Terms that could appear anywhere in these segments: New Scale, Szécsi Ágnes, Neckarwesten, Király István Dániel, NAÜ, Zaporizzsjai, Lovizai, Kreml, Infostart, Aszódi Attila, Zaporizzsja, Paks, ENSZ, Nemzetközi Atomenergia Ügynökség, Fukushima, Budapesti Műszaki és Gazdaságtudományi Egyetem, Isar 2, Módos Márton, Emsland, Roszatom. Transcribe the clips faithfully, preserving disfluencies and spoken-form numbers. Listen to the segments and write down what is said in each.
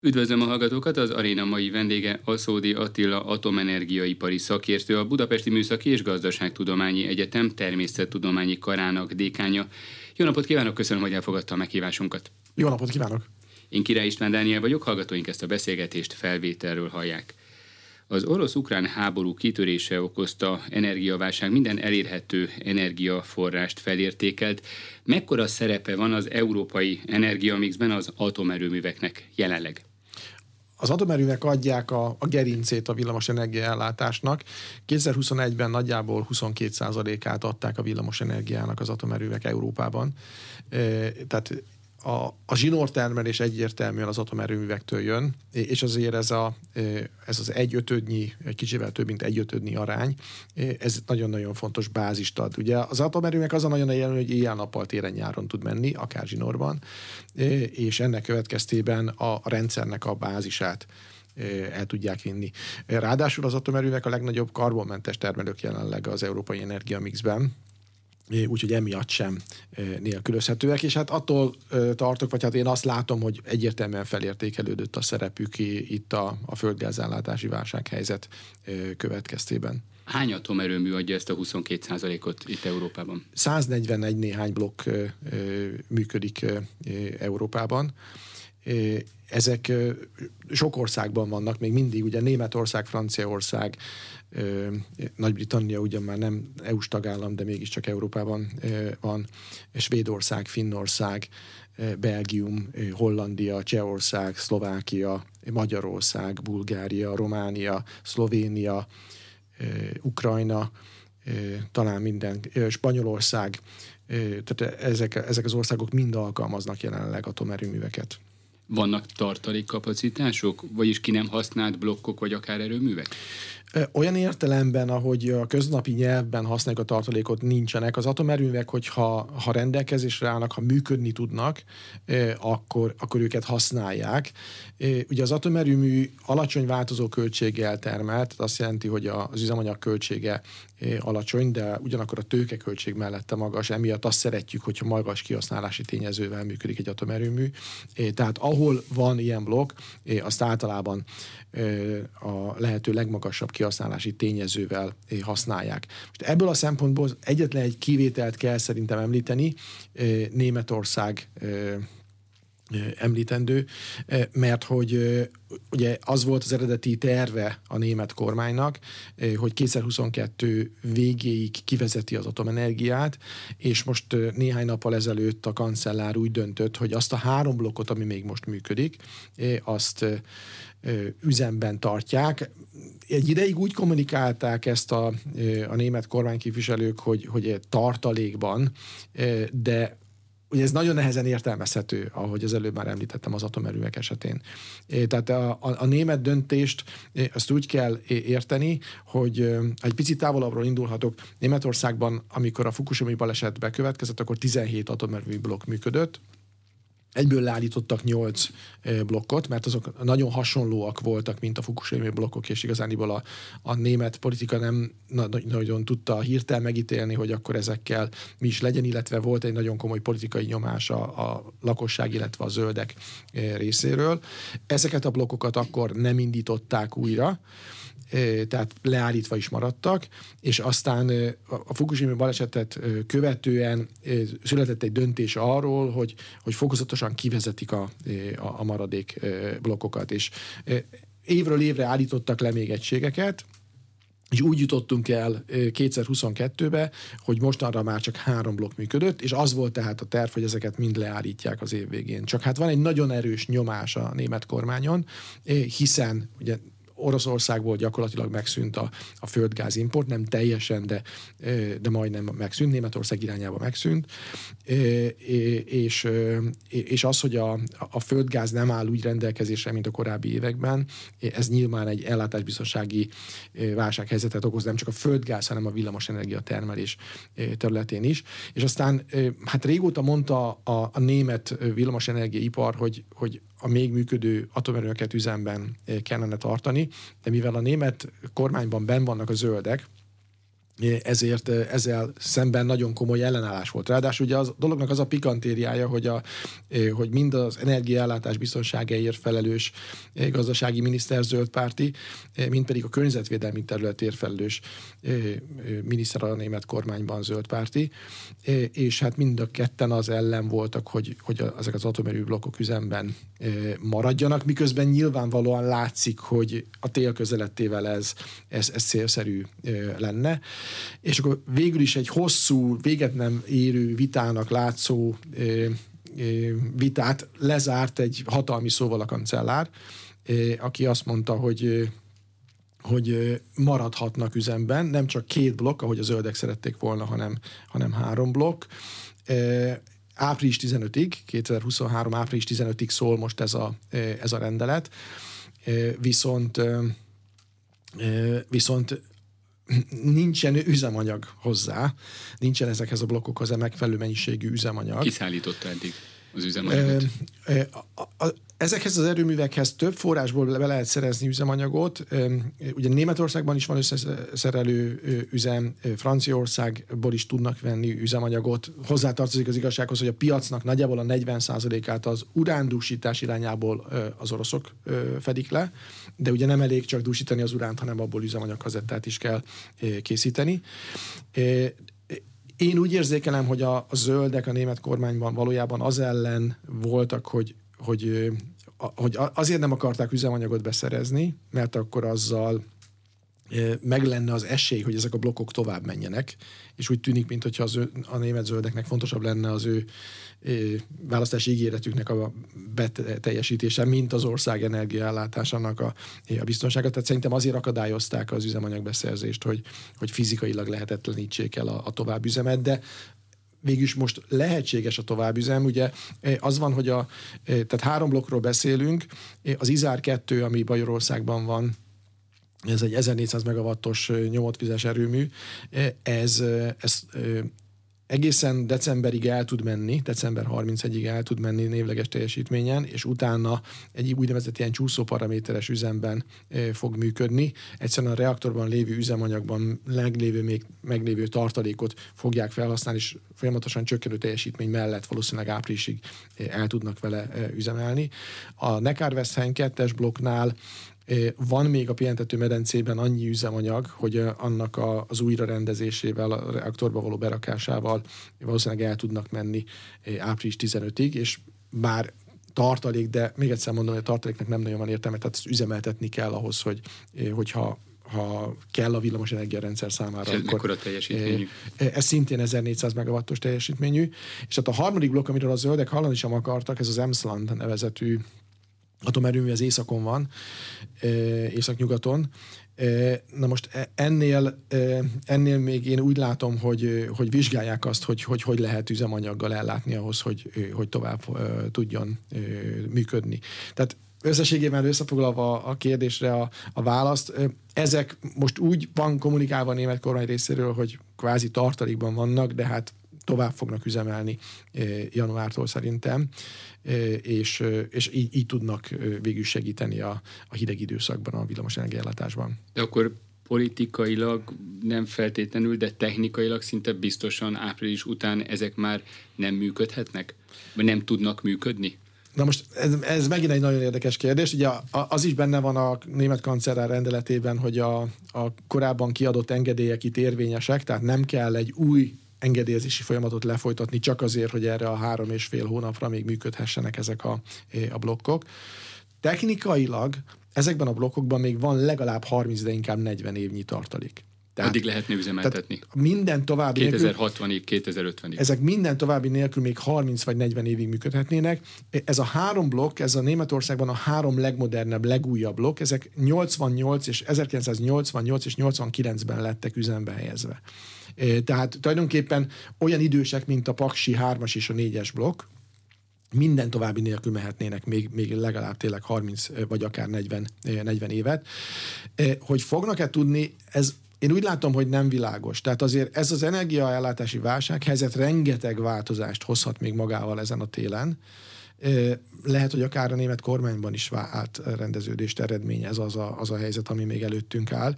Üdvözlöm a hallgatókat, az aréna mai vendége Aszódi Attila atomenergiaipari szakértő, a Budapesti Műszaki és Gazdaságtudományi Egyetem természettudományi karának dékánya. Jó napot kívánok, köszönöm, hogy elfogadta a meghívásunkat. Jó napot kívánok! Én Király István Dániel vagyok, hallgatóink ezt a beszélgetést felvételről hallják. Az orosz-ukrán háború kitörése okozta energiaválság minden elérhető energiaforrást felértékelt. Mekkora szerepe van az európai energiamixben az atomerőműveknek jelenleg? Az atomerőművek adják a, a gerincét a villamos energiaellátásnak. kétezer-huszonegyben nagyjából huszonkét százalékát adták a villamos energiának az atomerőművek Európában. E, tehát A, a zsinórtermelés egyértelműen az atomerőművektől jön, és azért ez, a, ez az egyötödnyi, kicsivel több mint egyötödnyi arány, ez nagyon-nagyon fontos bázist ad. Ugye az atomerőművek az a nagyon jellemző, hogy éjjel-nappal, téren-nyáron tud menni, akár zsinórban, és ennek következtében a, a rendszernek a bázisát el tudják vinni. Ráadásul az atomerőművek a legnagyobb karbonmentes termelők jelenleg az európai energiamixben, úgyhogy emiatt sem nélkülözhetőek, és hát attól tartok, vagy hát én azt látom, hogy egyértelműen felértékelődött a szerepük itt a, a földgázellátási válsághelyzet következtében. Hány atomerőmű adja ezt a huszonkét százalékot itt Európában? száznegyvenegy néhány blokk működik Európában. Ezek sok országban vannak, még mindig, ugye Németország, Franciaország, Nagy-Britannia ugyan már nem é u-s tagállam, de mégiscsak Európában van, Svédország, Finnország, Belgium, Hollandia, Csehország, Szlovákia, Magyarország, Bulgária, Románia, Szlovénia, Ukrajna, talán minden, Spanyolország, tehát ezek, ezek az országok mind alkalmaznak jelenleg atomerőműveket. Vannak tartalékkapacitások, vagyis ki nem használt blokkok, vagy akár erőművek? Olyan értelemben, ahogy a köznapi nyelvben használjuk a tartalékot, nincsenek. Az atomerőművek, hogyha ha rendelkezésre állnak, ha működni tudnak, akkor, akkor őket használják. Ugye az atomerőmű alacsony változó költséggel termelt, azt jelenti, hogy az üzemanyag költsége alacsony, de ugyanakkor a tőkeköltség mellette magas, emiatt azt szeretjük, hogyha magas kihasználási tényezővel működik egy atomerőmű. Tehát ahol van ilyen blokk, azt általában a lehető legmagasabb kihasználási tényezővel használják. Most ebből a szempontból egyetlen egy kivételt kell szerintem említeni, Németország említendő, mert hogy ugye az volt az eredeti terve a német kormánynak, hogy kétezer-huszonkettő végéig kivezeti az atomenergiát, és most néhány nappal ezelőtt a kancellár úgy döntött, hogy azt a három blokkot, ami még most működik, azt üzemben tartják. Egy ideig úgy kommunikálták ezt a, a német kormányképviselők, hogy, hogy tartalékban, de ugye ez nagyon nehezen értelmezhető, ahogy az előbb már említettem az atomerővek esetén. Tehát a, a, a német döntést azt úgy kell érteni, hogy egy picit távolabbról indulhatok. Németországban, amikor a Fukushima baleset bekövetkezett, akkor tizenhét atomerőmű blokk működött. Egyből leállítottak nyolc blokkot, mert azok nagyon hasonlóak voltak, mint a Fukushima blokkok, és igazániból a, a német politika nem nagyon tudta hirtelen megítélni, hogy akkor ezekkel mi is legyen, illetve volt egy nagyon komoly politikai nyomás a, a lakosság, illetve a zöldek részéről. Ezeket a blokkokat akkor nem indították újra, tehát leállítva is maradtak, és aztán a Fukushima balesetet követően született egy döntés arról, hogy, hogy fokozatosan kivezetik a, a maradék blokkokat, és évről évre állítottak le még egységeket, és úgy jutottunk el kétezer-huszonkettőbe, hogy mostanra már csak három blokk működött, és az volt tehát a terv, hogy ezeket mind leállítják az év végén. Csak hát van egy nagyon erős nyomás a német kormányon, hiszen ugye Oroszországból gyakorlatilag megszűnt a, a földgázimport, nem teljesen, de, de majdnem megszűnt, Németország irányába megszűnt, és, és az, hogy a, a földgáz nem áll úgy rendelkezésre, mint a korábbi években, ez nyilván egy ellátásbiztonsági válsághelyzetet okoz, nem csak a földgáz, hanem a villamosenergia termelés területén is, és aztán hát régóta mondta a, a német villamosenergiaipar, hogy, hogy a még működő atomerőket üzemben kellene tartani, de mivel a német kormányban benn vannak a zöldek, ezért ezzel szemben nagyon komoly ellenállás volt. Ráadásul ugye az dolognak az a pikantériája, hogy, a, hogy mind az energiaellátás biztonságáért felelős gazdasági miniszter zöldpárti, mind pedig a környezetvédelmi területért felelős miniszter a német kormányban zöldpárti, és hát mind a ketten az ellen voltak, hogy, hogy ezek az atomerő blokkok üzemben maradjanak, miközben nyilvánvalóan látszik, hogy a tél közelettével ez, ez, ez célszerű lenne. És akkor végül is egy hosszú, véget nem érő vitának látszó ö, ö, vitát lezárt egy hatalmi szóval a kancellár, ö, aki azt mondta, hogy, ö, hogy ö, maradhatnak üzemben, nem csak két blokk, ahogy a zöldek szerették volna, hanem, hanem három blokk. Ö, április tizenötödikéig, kétezer-huszonhárom április tizenötödikéig szól most ez a, ö, ez a rendelet, ö, viszont ö, viszont nincsen üzemanyag hozzá, nincsen ezekhez a blokkokhoz a megfelelő mennyiségű üzemanyag. Kiszállította eddig az üzemanyagot? Ezekhez az erőművekhez több forrásból be lehet szerezni üzemanyagot. Ugye Németországban is van összeszerelő üzem, Franciaországból is tudnak venni üzemanyagot. Hozzátartozik az igazsághoz, hogy a piacnak nagyjából a negyven százalékát az urándúsítás irányából az oroszok fedik le, de ugye nem elég csak dúsítani az uránt, hanem abból üzemanyagkazettát is kell készíteni. Én úgy érzékelem, hogy a zöldek a német kormányban valójában az ellen voltak, hogy Hogy, hogy azért nem akarták üzemanyagot beszerezni, mert akkor azzal meg lenne az esély, hogy ezek a blokkok tovább menjenek, és úgy tűnik, mintha az ő, a német zöldeknek fontosabb lenne az ő választási ígéretüknek a beteljesítése, mint az ország energiaellátásának a, a biztonsága. Tehát szerintem azért akadályozták az üzemanyagbeszerzést, hogy, hogy fizikailag lehetetlenítsék el a, a további üzemet, de végülis most lehetséges a továbbüzem, ugye az van, hogy a, tehát három blokkról beszélünk, az Isar kettő, ami Bajorországban van, ez egy ezernégyszáz megawattos nyomottvizes erőmű, ez, ez egészen decemberig el tud menni, december harmincegyedikéig el tud menni névleges teljesítményen, és utána egy úgynevezett ilyen csúszóparaméteres üzemben e, fog működni. Egyszerűen a reaktorban lévő üzemanyagban meglévő, még meglévő tartalékot fogják felhasználni, és folyamatosan csökkenő teljesítmény mellett valószínűleg áprilisig el tudnak vele e, üzemelni. A Neckarwesten kettes blokknál van még a pihentető medencében annyi üzemanyag, hogy annak a, az újrarendezésével, a reaktorba való berakásával valószínűleg el tudnak menni április tizenötödikéig, és bár tartalék, de még egyszer mondom, hogy a tartaléknak nem nagyon van értelme, tehát ezt üzemeltetni kell ahhoz, hogy, hogyha ha kell a villamos energiarendszer számára. Ez mekkora teljesítményű? Ez szintén ezernégyszáz megawattos teljesítményű, és hát a harmadik blokk, amiről a zöldek hallani sem akartak, ez az Emsland nevezetű atomerőmű, az északon van, északnyugaton. Na most ennél, ennél még én úgy látom, hogy, hogy vizsgálják azt, hogy, hogy hogy lehet üzemanyaggal ellátni ahhoz, hogy, hogy tovább tudjon működni. Tehát összességében összefoglalva a kérdésre a, a választ, ezek most úgy van kommunikálva a német kormány részéről, hogy kvázi tartalékban vannak, de hát tovább fognak üzemelni januártól szerintem, és, és így, így tudnak végül segíteni a, a hideg időszakban, a villamos energiaellátásban. De akkor politikailag nem feltétlenül, de technikailag szinte biztosan április után ezek már nem működhetnek? Vagy nem tudnak működni? Na most ez, ez megint egy nagyon érdekes kérdés. Ugye az is benne van a német kancellár rendeletében, hogy a, a korábban kiadott engedélyek itt érvényesek, tehát nem kell egy új engedélyezési folyamatot lefolytatni csak azért, hogy erre a három és fél hónapra még működhessenek ezek a, a blokkok. Technikailag ezekben a blokkokban még van legalább harminc, de inkább negyven évnyi tartalék. Tehát, addig lehetne üzemeltetni. Minden további kétezer-hatvanig, kétezer-ötvenig. Ezek minden további nélkül még harminc vagy negyven évig működhetnének. Ez a három blokk, ez a Németországban a három legmodernebb, legújabb blokk, ezek nyolcvannyolc és ezerkilencszáznyolcvannyolc és nyolcvankilencben lettek üzembe helyezve. Tehát tulajdonképpen olyan idősek, mint a paksi hármas és a négyes blokk, minden további nélkül mehetnének még, még legalább tényleg harminc vagy akár negyven, negyven évet. Hogy fognak-e tudni, ez én úgy látom, hogy nem világos. Tehát azért ez az energiaellátási válsághelyzet rengeteg változást hozhat még magával ezen a télen, Lehet, hogy akár a német kormányban is vált rendeződést eredmény, ez az a, az a helyzet, ami még előttünk áll.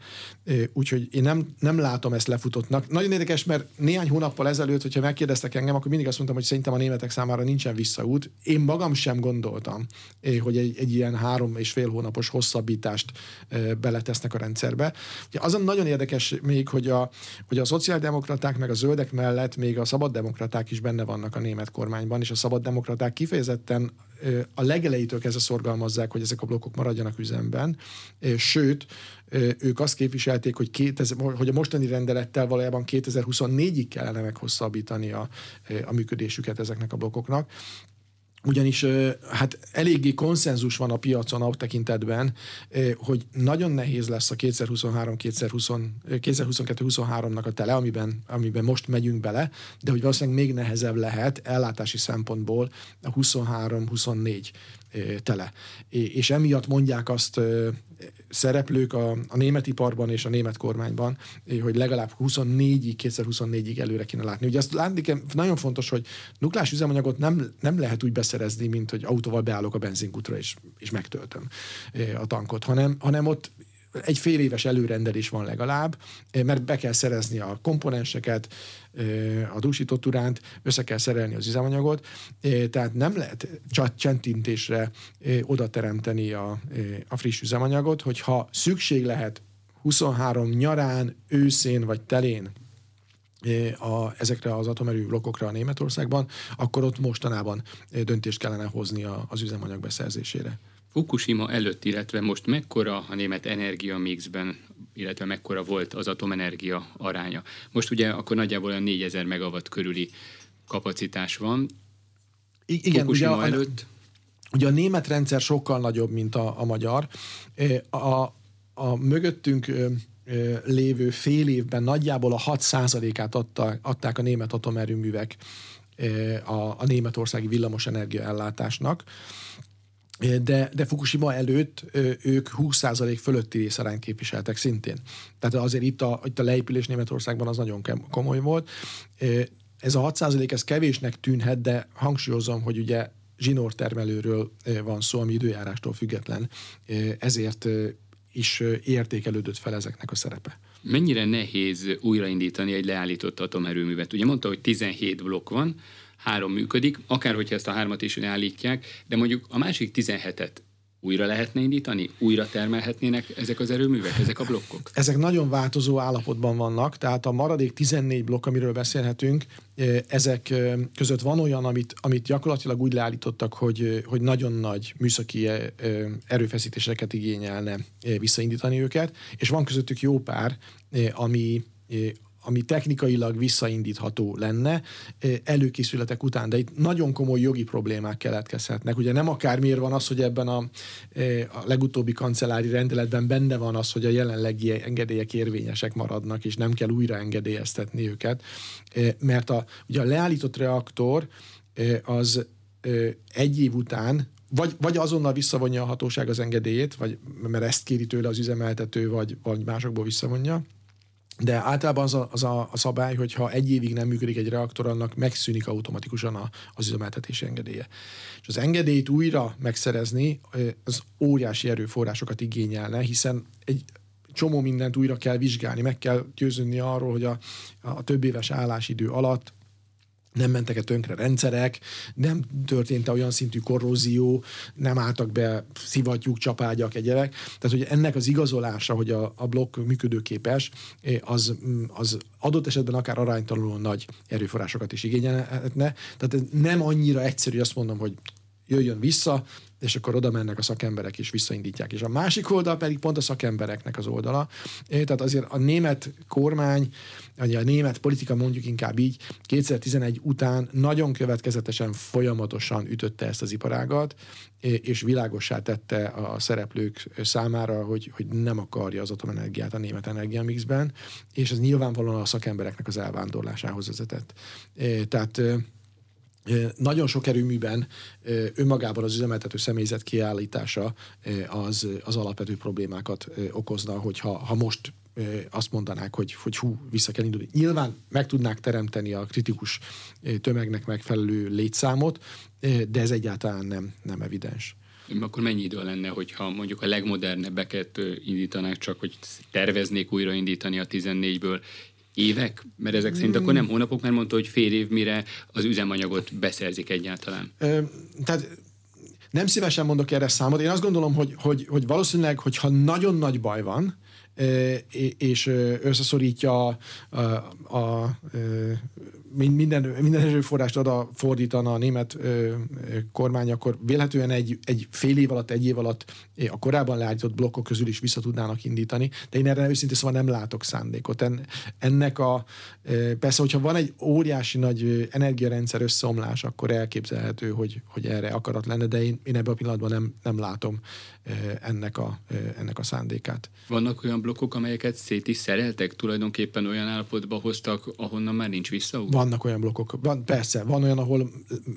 Úgyhogy én nem, nem látom ezt lefutottnak. Nagyon érdekes, mert néhány hónappal ezelőtt, hogyha megkérdeztek engem, akkor mindig azt mondtam, hogy szerintem a németek számára nincsen visszaút. Én magam sem gondoltam, hogy egy, egy ilyen három és fél hónapos hosszabbítást beletesznek a rendszerbe. Ugye azon nagyon érdekes még, hogy a, hogy a szociáldemokraták meg a zöldek mellett még a szabaddemokraták is benne vannak a német kormányban, és a szabaddemokraták kifejezetten a legelejétől kezdve szorgalmazzák, hogy ezek a blokkok maradjanak üzemben. Sőt, ők azt képviselték, hogy, kétezer, hogy a mostani rendelettel valójában kétezer-huszonnégyig kellene meghosszabbítani a, a működésüket ezeknek a blokkoknak. Ugyanis hát eléggé konszenzus van a piacon a tekintetben, hogy nagyon nehéz lesz a kétezer-huszonhárom kétezer-huszonkettő huszonháromnak a tele, amiben, amiben most megyünk bele, de hogy valószínűleg még nehezebb lehet ellátási szempontból a huszonhárom huszonnégy tele. És emiatt mondják azt szereplők a, a német iparban és a német kormányban, hogy legalább huszonnégyig, kétezer-huszonnégyig előre kéne látni. Ugye azt látni kell, nagyon fontos, hogy nukleáris üzemanyagot nem, nem lehet úgy beszerezni, mint hogy autóval beállok a benzinkútra és, és megtöltöm a tankot, hanem, hanem ott egy fél éves előrendelés van legalább, mert be kell szerezni a komponenseket, a dúsított uránt, össze kell szerelni az üzemanyagot, tehát nem lehet csak csendtintésre oda teremteni a, a friss üzemanyagot, hogyha szükség lehet huszonhárom nyarán, őszén vagy telén A, ezekre az atomerő blokkokra a Németországban, akkor ott mostanában döntést kellene hozni a, az üzemanyag beszerzésére. Fukushima előtt, illetve most mekkora a német energia mixben, illetve mekkora volt az atomenergia aránya? Most ugye akkor nagyjából olyan négyezer megawatt körüli kapacitás van. Igen, Fukushima ugye a, előtt. Ugye a német rendszer sokkal nagyobb, mint a, a magyar. A, a, a mögöttünk lévő fél évben nagyjából a hat százalékát adta, adták a német atomerőművek a, a németországi villamosenergia ellátásnak, de, de Fukushima előtt ők húsz százalék fölötti részarányt képviseltek szintén. Tehát azért itt a, itt a leépülés Németországban az nagyon komoly volt. Ez a hat százalék, ez kevésnek tűnhet, de hangsúlyozom, hogy ugye zsinórtermelőről van szó, ami időjárástól független, ezért is értékelődött fel ezeknek a szerepe. Mennyire nehéz újraindítani egy leállított atomerőművet? Ugye mondta, hogy tizenhét blokk van, három működik, akárhogyha ezt a hármat is leállítják, de mondjuk a másik tizenhetet újra lehetne indítani? Újra termelhetnének ezek az erőművek, ezek a blokkok? Ezek nagyon változó állapotban vannak, tehát a maradék tizennégy blokk, amiről beszélhetünk, ezek között van olyan, amit, amit gyakorlatilag úgy leállítottak, hogy, hogy nagyon nagy műszaki erőfeszítéseket igényelne visszaindítani őket, és van közöttük jó pár, ami... ami technikailag visszaindítható lenne előkészületek után, de itt nagyon komoly jogi problémák keletkezhetnek. Ugye nem akármiért van az, hogy ebben a, a legutóbbi kancellári rendeletben benne van az, hogy a jelenlegi engedélyek érvényesek maradnak, és nem kell újra engedélyeztetni őket, mert a, ugye a leállított reaktor az egy év után Vagy, vagy azonnal visszavonja a hatóság az engedélyét, vagy, mert ezt kéri tőle az üzemeltető, vagy, vagy másokból visszavonja. De általában az a, az a szabály, hogy ha egy évig nem működik egy reaktor, annak megszűnik automatikusan a, az üzemeltetési engedélye. És az engedélyt újra megszerezni, az óriási erőforrásokat igényelne, hiszen egy csomó mindent újra kell vizsgálni, meg kell győződni arról, hogy a, a több éves állásidő alatt nem mentek-e tönkre rendszerek, nem történt olyan szintű korrózió, nem álltak be szivattyúk, csapágyak, egyebek. Tehát, hogy ennek az igazolása, hogy a, a blokk működőképes, az, az adott esetben akár aránytalanul nagy erőforrásokat is igényelhetne. Tehát nem annyira egyszerű, azt mondom, hogy jöjjön vissza, és akkor oda mennek a szakemberek, és visszaindítják. És a másik oldal pedig pont a szakembereknek az oldala. Tehát azért a német kormány, a német politika, mondjuk inkább így, kétezer-tizenegy után nagyon következetesen, folyamatosan ütötte ezt az iparágat, és világossá tette a szereplők számára, hogy, hogy nem akarja az atomenergiát a német energiamixben, és ez nyilvánvalóan a szakembereknek az elvándorlásához vezetett. Tehát nagyon sok erőműben önmagában az üzemeltető személyzet kiállítása az, az alapvető problémákat okozna, hogyha ha most azt mondanák, hogy, hogy hú, vissza kell indulni. Nyilván meg tudnák teremteni a kritikus tömegnek megfelelő létszámot, de ez egyáltalán nem, nem evidens. Akkor mennyi idő lenne, hogyha mondjuk a legmodernebbeket indítanák csak, hogy terveznék újraindítani a tizennégyből, évek? Mert ezek szerint akkor nem hónapok, mert mondta, hogy fél év, mire az üzemanyagot beszerzik egyáltalán. Ö, tehát nem szívesen mondok erre számot. Én azt gondolom, hogy, hogy, hogy valószínűleg, hogyha nagyon nagy baj van, és összeszorítja a, a, a minden, minden erőforrást oda fordítana a német kormány, akkor véletlenül egy, egy fél év alatt, egy év alatt a korábban leállított blokkok közül is vissza tudnának indítani, de én erre őszintén szóval nem látok szándékot. En, ennek a, persze, hogyha van egy óriási nagy energiarendszer összeomlás, akkor elképzelhető, hogy, hogy erre akarat lenne, de én, én ebben a pillanatban nem, nem látom ennek a, ennek a szándékát. Vannak olyan blokkok, amelyeket szét is szereltek, tulajdonképpen olyan állapotba hoztak, ahonnan már nincs visszaút? Vannak olyan blokkok, van, persze, van olyan, ahol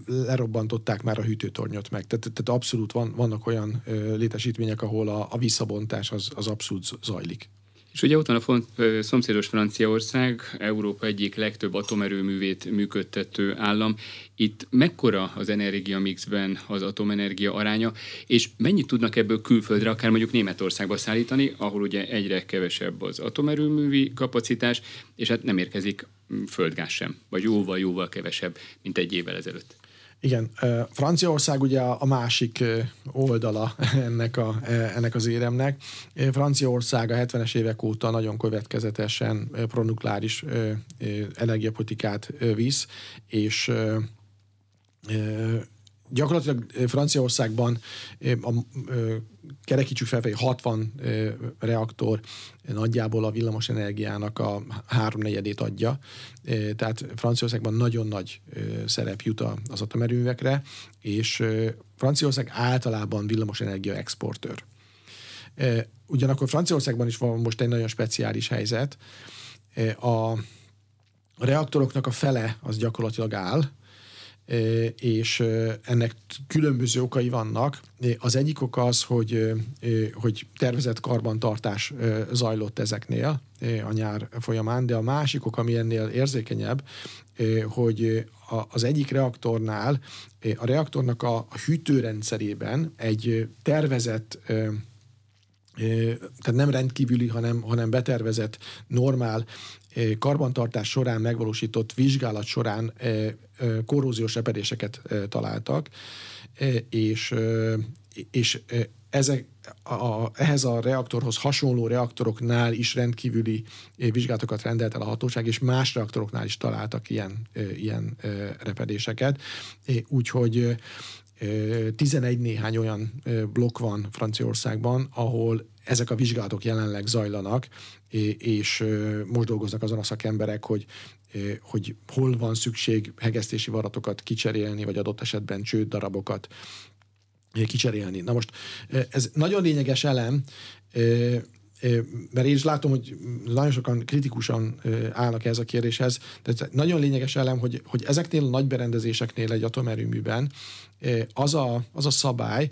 lerobbantották már a hűtőtornyot meg, tehát, tehát abszolút van, vannak olyan ö, létesítmények, ahol a, a visszabontás az, az abszolút zajlik. És ugye ott van a font, ö, szomszédos Franciaország, Európa egyik legtöbb atomerőművét működtető állam. Itt mekkora az energiamixben az atomenergia aránya, és mennyit tudnak ebből külföldre, akár mondjuk Németországba szállítani, ahol ugye egyre kevesebb az atomerőművi kapacitás, és hát nem érkezik földgáz sem, vagy jóval-jóval kevesebb, mint egy évvel ezelőtt. Igen, Franciaország ugye a másik oldala ennek, a, ennek az éremnek. Franciaország a hetvenes évek óta nagyon következetesen pronukleáris energiapolitikát visz, és gyakorlatilag Franciaországban a kerekítsük felfelé hatvan reaktor nagyjából a villamos energiának a háromnegyedét adja. Tehát Franciaországban nagyon nagy szerep jut az atomerőművekre, és Franciaország általában villamos energia exportőr. Ugyanakkor Franciaországban is van most egy nagyon speciális helyzet. A reaktoroknak a fele az gyakorlatilag áll, és ennek különböző okai vannak. Az egyik ok az, hogy, hogy tervezett karbantartás zajlott ezeknél a nyár folyamán, de a másik ok, ami ennél érzékenyebb, hogy az egyik reaktornál a reaktornak a hűtőrendszerében egy tervezett, tehát nem rendkívüli, hanem, hanem betervezett, normál karbantartás során megvalósított vizsgálat során korróziós repedéseket találtak, és, és ezek, a, ehhez a reaktorhoz hasonló reaktoroknál is rendkívüli vizsgálatokat rendelt el a hatóság, és más reaktoroknál is találtak ilyen, ilyen repedéseket. Úgyhogy tizenegy néhány olyan blokk van Franciaországban, ahol ezek a vizsgálatok jelenleg zajlanak, és most dolgoznak azon a szakemberek, hogy, hogy hol van szükség hegesztési varratokat kicserélni, vagy adott esetben csőddarabokat kicserélni. Na most ez nagyon lényeges elem, mert én is látom, hogy nagyon sokan kritikusan állnak ez a kérdéshez, de nagyon lényeges elem, hogy, hogy ezeknél a nagy berendezéseknél egy atomerőműben az a, az a szabály,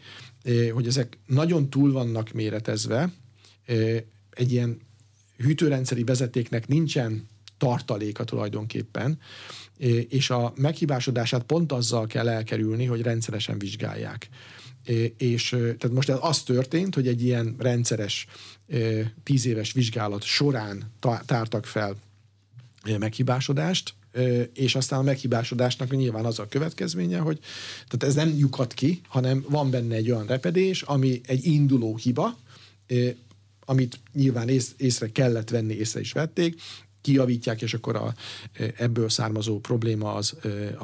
hogy ezek nagyon túl vannak méretezve, egy ilyen hűtőrendszeri vezetéknek nincsen tartaléka tulajdonképpen, és a meghibásodását pont azzal kell elkerülni, hogy rendszeresen vizsgálják. És tehát most az történt, hogy egy ilyen rendszeres tíz éves vizsgálat során tártak fel meghibásodást, és aztán a meghibásodásnak nyilván az a következménye, hogy tehát ez nem lyukad ki, hanem van benne egy olyan repedés, ami egy induló hiba, amit nyilván ész, észre kellett venni, észre is vették, kijavítják, és akkor a, ebből származó probléma az,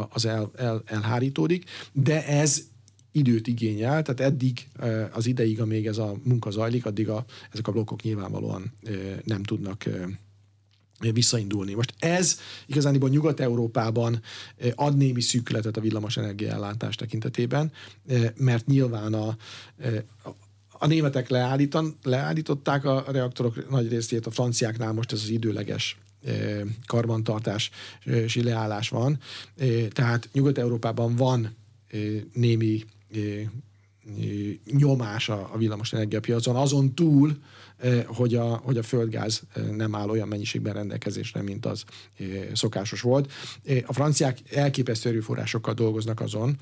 az el, el, elhárítódik, de ez időt igényel, tehát eddig az ideig, amíg ez a munka zajlik, addig a, ezek a blokkok nyilvánvalóan nem tudnak visszaindulni. Most ez igazániból Nyugat-Európában ad némi szűkületet a villamos energiaellátás tekintetében, mert nyilván a, a, a németek leállították a reaktorok nagy részét, a franciáknál most ez az időleges karbantartási leállás van, tehát Nyugat-Európában van némi nyomás a villamosenergia piacon, azon túl, hogy a, hogy a földgáz nem áll olyan mennyiségben rendelkezésre, mint az szokásos volt. A franciák elképesztő erőforrásokkal dolgoznak azon,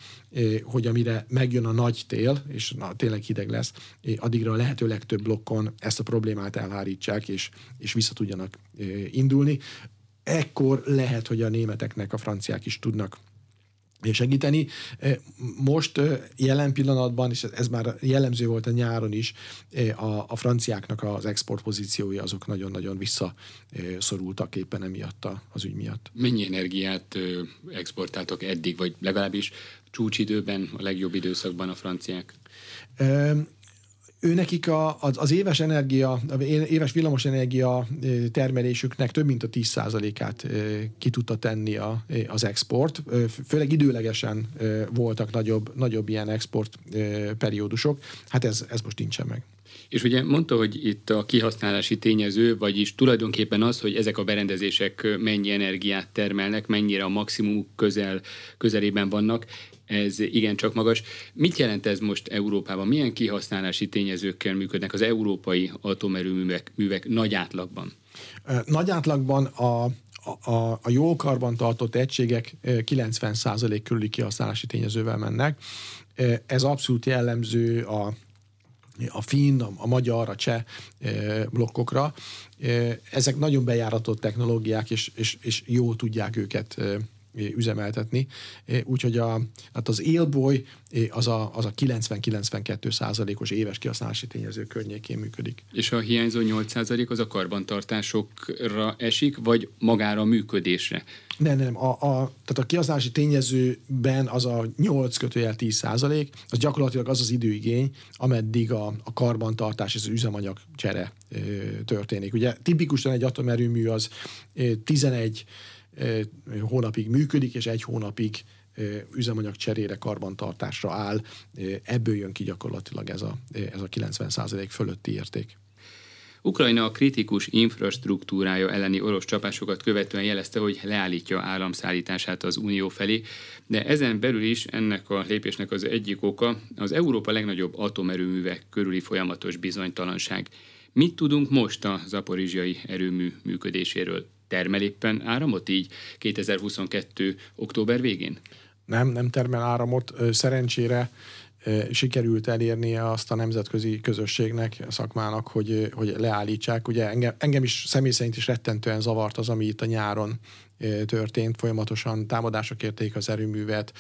hogy amire megjön a nagy tél, és na, tényleg hideg lesz, addigra a lehető legtöbb blokkon ezt a problémát elhárítsák, és, és vissza tudjanak indulni. Ekkor lehet, hogy a németeknek a franciák is tudnak segíteni. Most jelen pillanatban, és ez már jellemző volt a nyáron is, a, a franciáknak az exportpozíciói azok nagyon-nagyon visszaszorultak éppen emiatt az ügy miatt. Mennyi energiát exportáltak eddig, vagy legalábbis csúcsidőben, a legjobb időszakban a franciák? Um, Őnekik az, az éves energia, éves villamosenergia termelésüknek több mint a tíz százalékát ki tudta tenni a, az export. Főleg időlegesen voltak nagyobb, nagyobb ilyen export periódusok. Hát ez, ez most nincsen meg. És ugye mondta, hogy itt a kihasználási tényező, vagyis tulajdonképpen az, hogy ezek a berendezések mennyi energiát termelnek, mennyire a maximum közel, közelében vannak, ez igencsak magas. Mit jelent ez most Európában? Milyen kihasználási tényezőkkel működnek az európai atomerőművek művek nagy átlagban? Nagy átlagban a A, a, a jó karban tartott egységek kilencven százalék körüli kihasználási tényezővel mennek. Ez abszolút jellemző a, a finn, a, a magyar, a cseh blokkokra. Ezek nagyon bejáratott technológiák, és, és, és jól tudják őket üzemeltetni. Úgyhogy a, hát az élboly az a, az a kilencven-kilencvenkettő százalékos éves kihasználási tényező környékén működik. És a hiányzó nyolc százalék az a karbantartásokra esik, vagy magára a működésre? Nem, nem. A, a, tehát a kihasználási tényezőben az a nyolc kötőjel tíz százalék, az gyakorlatilag az az időigény, ameddig a, a karbantartás és az üzemanyag csere ö, történik. Ugye tipikusan egy atomerőmű az ö, tizenegy hónapig működik, és egy hónapig üzemanyag cserére, karbantartásra áll. Ebből jön ki gyakorlatilag ez a, ez a kilencven százalék fölötti érték. Ukrajna a kritikus infrastruktúrája elleni orosz csapásokat követően jelezte, hogy leállítja áramszállítását az Unió felé, de ezen belül is ennek a lépésnek az egyik oka az Európa legnagyobb atomerőművek körüli folyamatos bizonytalanság. Mit tudunk most a zaporizzsjai erőmű működéséről? Termel éppen áramot így kétezer-huszonkettő. október végén? Nem, nem termel áramot. Szerencsére sikerült elérnie azt a nemzetközi közösségnek, a szakmának, hogy, hogy leállítsák. Ugye engem, engem is személy szerint is rettentően zavart az, ami itt a nyáron történt. Folyamatosan támadások érték az erőművet,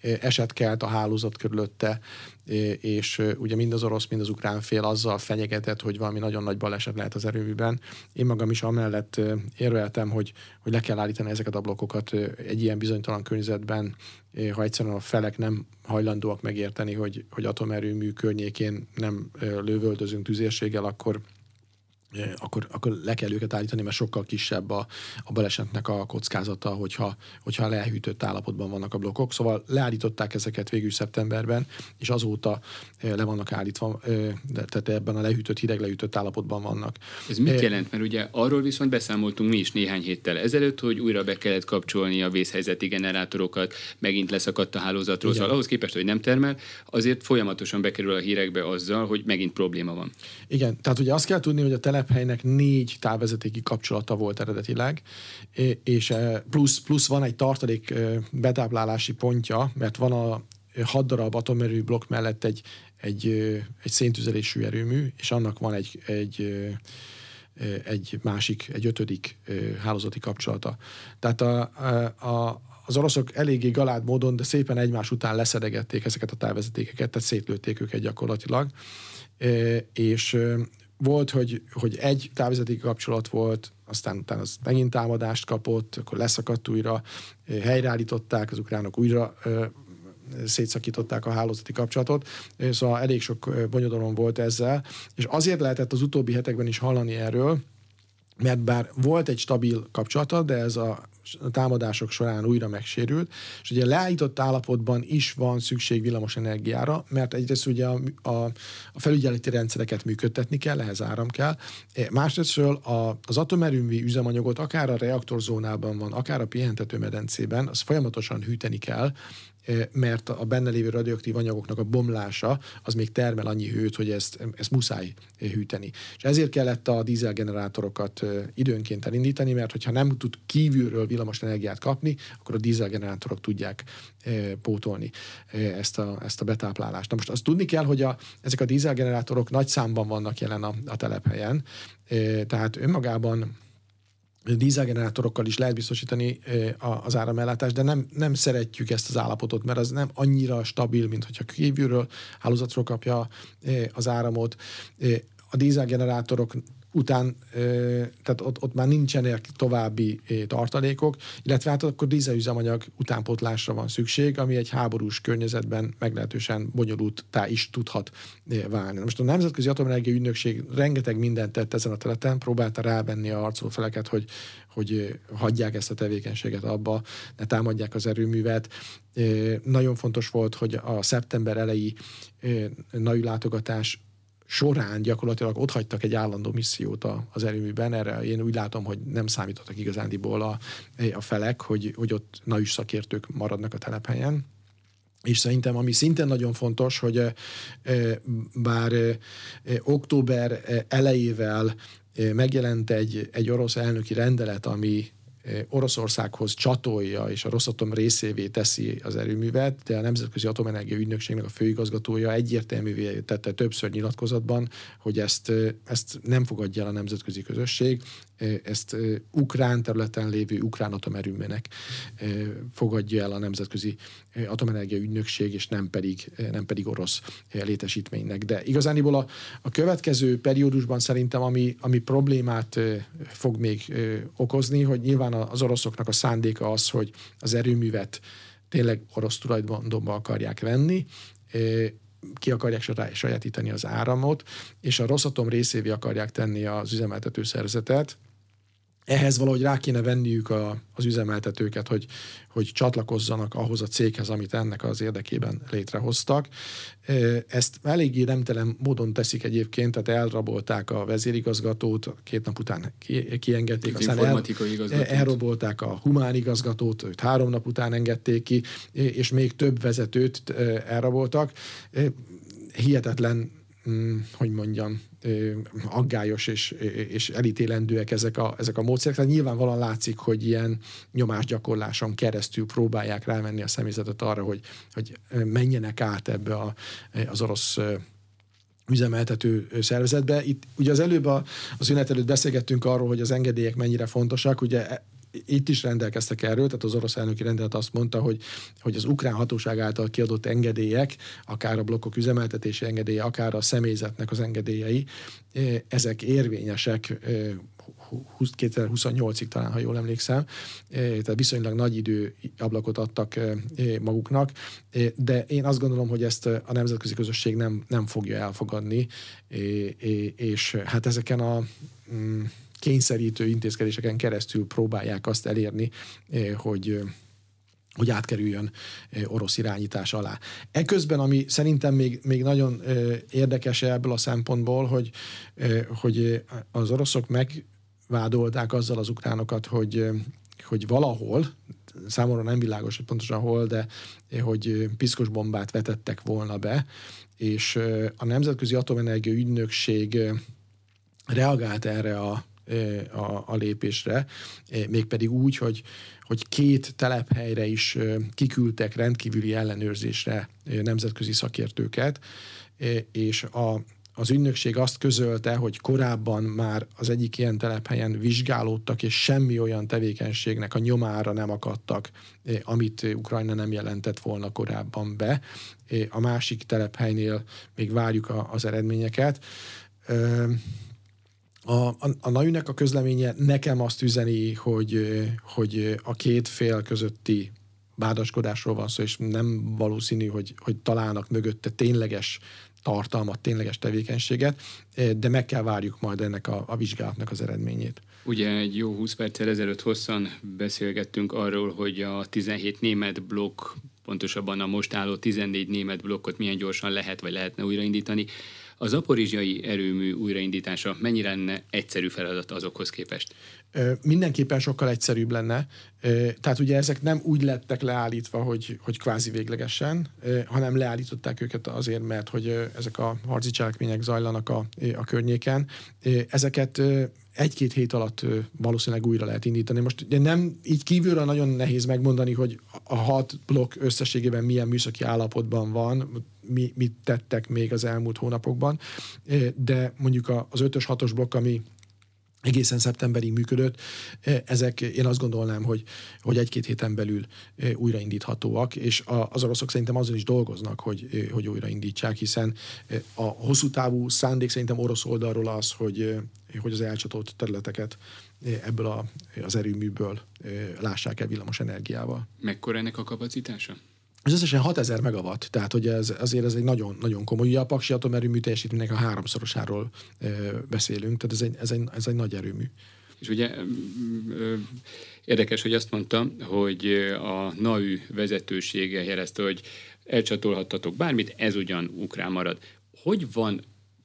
esetkelt a hálózat körülötte, és ugye mind az orosz, mind az ukrán fél azzal fenyegetett, hogy valami nagyon nagy baleset lehet az erőműben. Én magam is amellett érveltem, hogy, hogy le kell állítani ezeket a blokkokat egy ilyen bizonytalan környezetben, ha egyszerűen a felek nem hajlandóak megérteni, hogy, hogy atomerőmű környékén nem lövöldözünk tüzérséggel, akkor Akkor, akkor le kell őket állítani, mert sokkal kisebb a, a balesetnek a kockázata, hogyha, hogyha lehűtött állapotban vannak a blokkok. Szóval leállították ezeket végül szeptemberben, és azóta le vannak állítva, tehát ebben a lehűtött, hideg lehűtött állapotban vannak. Ez mit jelent? Mert ugye arról viszont beszámoltunk mi is néhány héttel ezelőtt, hogy újra be kellett kapcsolni a vészhelyzeti generátorokat, megint leszakadt a hálózatról. Szóval ahhoz képest, hogy nem termel, azért folyamatosan bekerül a hírekbe azzal, hogy megint probléma van. Igen, tehát ugye azt kell tudni, hogy a tele helynek négy távvezetéki kapcsolata volt eredetileg, és plusz, plusz van egy tartalék betáplálási pontja, mert van a hat darab atomerőmű blokk mellett egy, egy, egy széntüzelésű erőmű, és annak van egy, egy, egy másik, egy ötödik hálózati kapcsolata. Tehát a, a az oroszok eléggé galád módon, de szépen egymás után leszedegették ezeket a távvezetékeket, tehát szétlőtték őket gyakorlatilag, és volt, hogy, hogy egy távvezetéki kapcsolat volt, aztán utána az megint támadást kapott, akkor leszakadt újra, helyreállították, az ukránok újra ö, szétszakították a hálózati kapcsolatot, szóval elég sok bonyodalom volt ezzel, és azért lehetett az utóbbi hetekben is hallani erről, mert bár volt egy stabil kapcsolata, de ez a támadások során újra megsérült, és ugye leállított állapotban is van szükség villamosenergiára, mert egyrészt ugye a, a, a felügyeleti rendszereket működtetni kell, ehhez áram kell. Másrésztről a, az atomerőmű üzemanyagot akár a reaktorzónában van, akár a pihentetőmedencében, az folyamatosan hűteni kell, mert a benne lévő radioaktív anyagoknak a bomlása az még termel annyi hőt, hogy ezt, ezt muszáj hűteni. És ezért kellett a dízelgenerátorokat időnként elindítani, mert hogyha nem tud kívülről villamos energiát kapni, akkor a dízelgenerátorok tudják pótolni ezt a, ezt a betáplálást. Na most azt tudni kell, hogy a, ezek a dízelgenerátorok nagy számban vannak jelen a, a telephelyen, tehát önmagában dízelgenerátorokkal is lehet biztosítani az áramellátást, de nem, nem szeretjük ezt az állapotot, mert az nem annyira stabil, mint hogyha kívülről hálózatról kapja az áramot. A dízelgenerátorok után, tehát ott, ott már nincsenek további tartalékok, illetve hát akkor dízelüzemanyag utánpótlásra van szükség, ami egy háborús környezetben meglehetősen bonyolulttá is tudhat válni. Most a Nemzetközi Atomenergia Ügynökség rengeteg mindent tett ezen a területen, próbálta rávenni a harcolófeleket, hogy, hogy hagyják ezt a tevékenységet abba, ne támadják az erőművet. Nagyon fontos volt, hogy a szeptember eleji nai látogatás során gyakorlatilag ott hagytak egy állandó missziót az erőműben, erre én úgy látom, hogy nem számítottak igazándiból a, a felek, hogy, hogy ott na is szakértők maradnak a telephelyen. És szerintem, ami szintén nagyon fontos, hogy bár október elejével megjelent egy, egy orosz elnöki rendelet, ami Oroszországhoz csatolja és a Roszatom részévé teszi az erőművet, de a Nemzetközi Atomenergia Ügynökségnek a főigazgatója egyértelművé tette többször nyilatkozatban, hogy ezt, ezt nem fogadja el a nemzetközi közösség, ezt ukrán területen lévő ukrán atomerőműnek fogadja el a Nemzetközi Atomenergia Ügynökség, és nem pedig, nem pedig orosz létesítménynek. De igazániból a, a következő periódusban szerintem, ami, ami problémát fog még okozni, hogy nyilván az oroszoknak a szándéka az, hogy az erőművet tényleg orosz tulajdonba akarják venni, ki akarják sajátítani az áramot, és a Rosszatom részévé akarják tenni az üzemeltető szervezetet. Ehhez valahogy rá kéne venniük a, az üzemeltetőket, hogy, hogy csatlakozzanak ahhoz a céghez, amit ennek az érdekében létrehoztak. Ezt eléggé nemtelen módon teszik egyébként, tehát elrabolták a vezérigazgatót, két nap után ki, kiengedték, az aztán el, elrabolták a humán igazgatót, őt három nap után engedték ki, és még több vezetőt elraboltak. Hihetetlen, hogy mondjam, aggályos és, és elítélendőek ezek a, ezek a módszerek. Tehát nyilvánvalóan látszik, hogy ilyen nyomásgyakorláson keresztül próbálják rávenni a személyzetet arra, hogy, hogy menjenek át ebbe a, az orosz üzemeltető szervezetbe. Itt ugye az előbb a, a szünet előtt beszélgettünk arról, hogy az engedélyek mennyire fontosak, ugye itt is rendelkeztek erről, tehát az orosz elnöki rendelet azt mondta, hogy, hogy az ukrán hatóság által kiadott engedélyek, akár a blokkok üzemeltetési engedélye, akár a személyzetnek az engedélyei, ezek érvényesek kétezer-huszonnyolcig talán, ha jól emlékszem, tehát viszonylag nagy időablakot adtak maguknak, de én azt gondolom, hogy ezt a nemzetközi közösség nem, nem fogja elfogadni, és hát ezeken a kényszerítő intézkedéseken keresztül próbálják azt elérni, hogy, hogy átkerüljön orosz irányítás alá. Eközben, ami szerintem még, még nagyon érdekes ebből a szempontból, hogy, hogy az oroszok megvádolták azzal az ukránokat, hogy, hogy valahol, számomra nem világos, hogy pontosan hol, de hogy piszkos bombát vetettek volna be, és a Nemzetközi Atomenergia Ügynökség reagált erre a A, a lépésre, mégpedig úgy, hogy, hogy két telephelyre is kiküldtek rendkívüli ellenőrzésre nemzetközi szakértőket, és a, az ügynökség azt közölte, hogy korábban már az egyik ilyen telephelyen vizsgálódtak, és semmi olyan tevékenységnek a nyomára nem akadtak, amit Ukrajna nem jelentett volna korábban be. A másik telephelynél még várjuk a, az eredményeket. A, a, a nájúnak a közleménye nekem azt üzeni, hogy, hogy a két fél közötti vádaskodásról van szó, és nem valószínű, hogy, hogy találnak mögötte tényleges tartalmat, tényleges tevékenységet, de meg kell várjuk majd ennek a, a vizsgálatnak az eredményét. Ugye egy jó húsz perccel ezelőtt hosszan beszélgettünk arról, hogy a tizenhét német blokk, pontosabban a most álló tizennégy német blokkot milyen gyorsan lehet, vagy lehetne újraindítani. A zaporizzsjai erőmű újraindítása mennyire lenne egyszerű feladat azokhoz képest? Mindenképpen sokkal egyszerűbb lenne. Tehát ugye ezek nem úgy lettek leállítva, hogy, hogy kvázi véglegesen, hanem leállították őket azért, mert hogy ezek a harci cselekmények zajlanak a, a környéken. Ezeket egy-két hét alatt valószínűleg újra lehet indítani. Most ugye nem, így kívülről nagyon nehéz megmondani, hogy a hat blokk összességében milyen műszaki állapotban van, mi, mit tettek még az elmúlt hónapokban, de mondjuk az ötös-hatos blokk, ami egészen szeptemberig működött, ezek én azt gondolnám, hogy, hogy egy-két héten belül újraindíthatóak, és az oroszok szerintem azon is dolgoznak, hogy, hogy újraindítsák, hiszen a hosszú távú szándék szerintem orosz oldalról az, hogy, hogy az elcsatolt területeket ebből a, az erőműből lássák el villamos energiával. Mekkora ennek a kapacitása? Ez összesen hatezer megawatt, tehát hogy ez, azért ez egy nagyon, nagyon komoly. Ugye a paksi atomerőmű teljesítménynek a háromszorosáról ö, beszélünk, tehát ez egy, ez, egy, ez egy nagy erőmű. És ugye ö, érdekes, hogy azt mondta, hogy a NAÜ vezetősége jelezte, hogy elcsatolhattatok bármit, ez ugyan ukrán marad. Hogy van,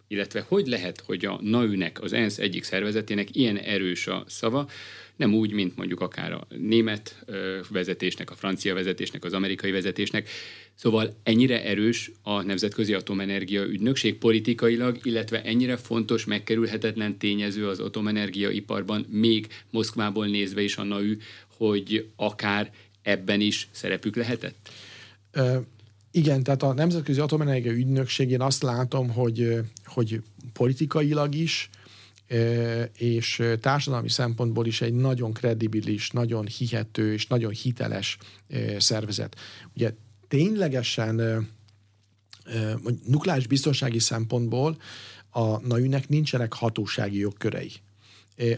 illetve hogy lehet, hogy a NAÜ-nek, az ENSZ egyik szervezetének ilyen erős a szava, nem úgy, mint mondjuk akár a német vezetésnek, a francia vezetésnek, az amerikai vezetésnek. Szóval ennyire erős a Nemzetközi Atomenergia Ügynökség politikailag, illetve ennyire fontos, megkerülhetetlen tényező az atomenergiaiparban, még Moszkvából nézve is a NAÜ, hogy akár ebben is szerepük lehetett? Ö, igen, tehát a Nemzetközi Atomenergia Ügynökségén azt látom, hogy, hogy politikailag is, és társadalmi szempontból is egy nagyon kredibilis, nagyon hihető és nagyon hiteles szervezet. Ugye ténylegesen nukleáris biztonsági szempontból a NAÜ-nek nincsenek hatósági jogkörei.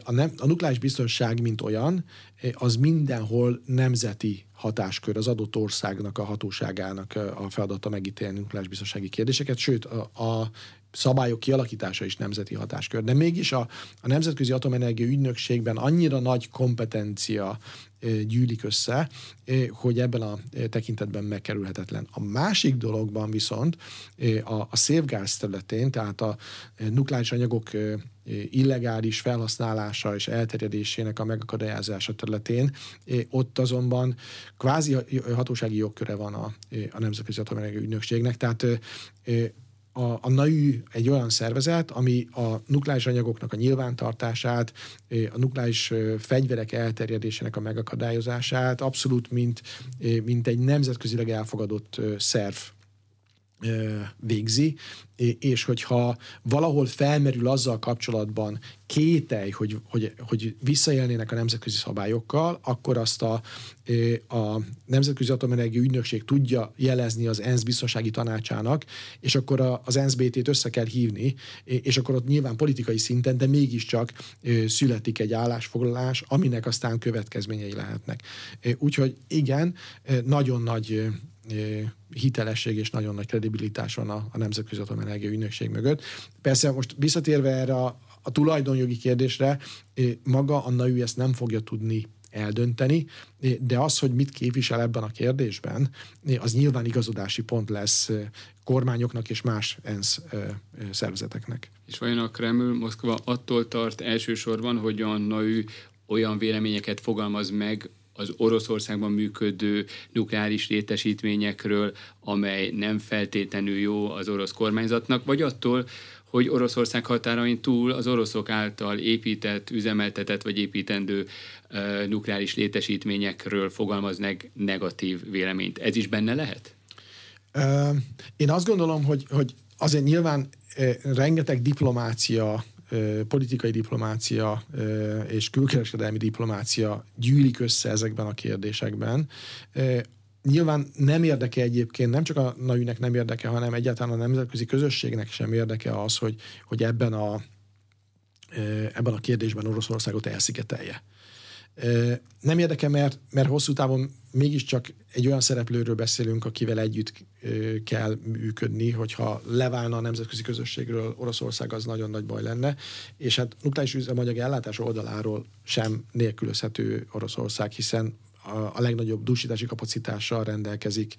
A, nem, a nukleáris biztonság, mint olyan, az mindenhol nemzeti hatáskör, az adott országnak, a hatóságának a feladata megítélni nukleáris biztonsági kérdéseket, sőt a, a szabályok kialakítása is nemzeti hatáskör. De mégis a, a Nemzetközi Atomenergia Ügynökségben annyira nagy kompetencia gyűlik össze, hogy ebben a tekintetben megkerülhetetlen. A másik dologban viszont a, a szévgáz területén, tehát a nukleáris anyagok illegális felhasználása és elterjedésének a megakadályozása területén, ott azonban kvázi hatósági jogköre van a, a Nemzetközi Atomenergia Ügynökségnek, tehát A, a NAÜ egy olyan szervezet, ami a nukleáris anyagoknak a nyilvántartását, a nukleáris fegyverek elterjedésének a megakadályozását abszolút mint, mint egy nemzetközileg elfogadott szerv végzi, és hogyha valahol felmerül azzal kapcsolatban kételj, hogy, hogy, hogy visszaélnének a nemzetközi szabályokkal, akkor azt a, a Nemzetközi Atomenergia Ügynökség tudja jelezni az ENSZ biztonsági tanácsának, és akkor az ENSZ-bé té-t össze kell hívni, és akkor ott nyilván politikai szinten, de mégiscsak születik egy állásfoglalás, aminek aztán következményei lehetnek. Úgyhogy igen, nagyon nagy hitelesség és nagyon nagy kredibilitás van a, a Nemzetközi Atomenergia Ügynökség mögött. Persze most visszatérve erre a, a tulajdonjogi kérdésre, maga a NAÜ ezt nem fogja tudni eldönteni, de az, hogy mit képvisel ebben a kérdésben, az nyilván igazodási pont lesz kormányoknak és más ENSZ szervezeteknek. És vajon a Kreml, Moszkva attól tart elsősorban, hogy a NAÜ olyan véleményeket fogalmaz meg az Oroszországban működő nukleáris létesítményekről, amely nem feltétlenül jó az orosz kormányzatnak, vagy attól, hogy Oroszország határain túl az oroszok által épített, üzemeltetett vagy építendő uh, nukleáris létesítményekről fogalmaznak negatív véleményt. Ez is benne lehet? Uh, én azt gondolom, hogy, hogy azért nyilván uh, rengeteg diplomácia, politikai diplomácia és külkereskedelmi diplomácia gyűlik össze ezekben a kérdésekben. Nyilván nem érdeke egyébként, nem csak a NAÜ-nek nem érdeke, hanem egyáltalán a nemzetközi közösségnek sem érdeke az, hogy, hogy ebben, a, ebben a kérdésben Oroszországot elszigetelje. Nem érdeke, mert, mert hosszú távon mégiscsak egy olyan szereplőről beszélünk, akivel együtt kell működni, hogyha leválna a nemzetközi közösségről Oroszország, az nagyon nagy baj lenne, és hát nukleáris üzemanyag ellátás oldaláról sem nélkülözhető Oroszország, hiszen a legnagyobb dúsítási kapacitással rendelkezik,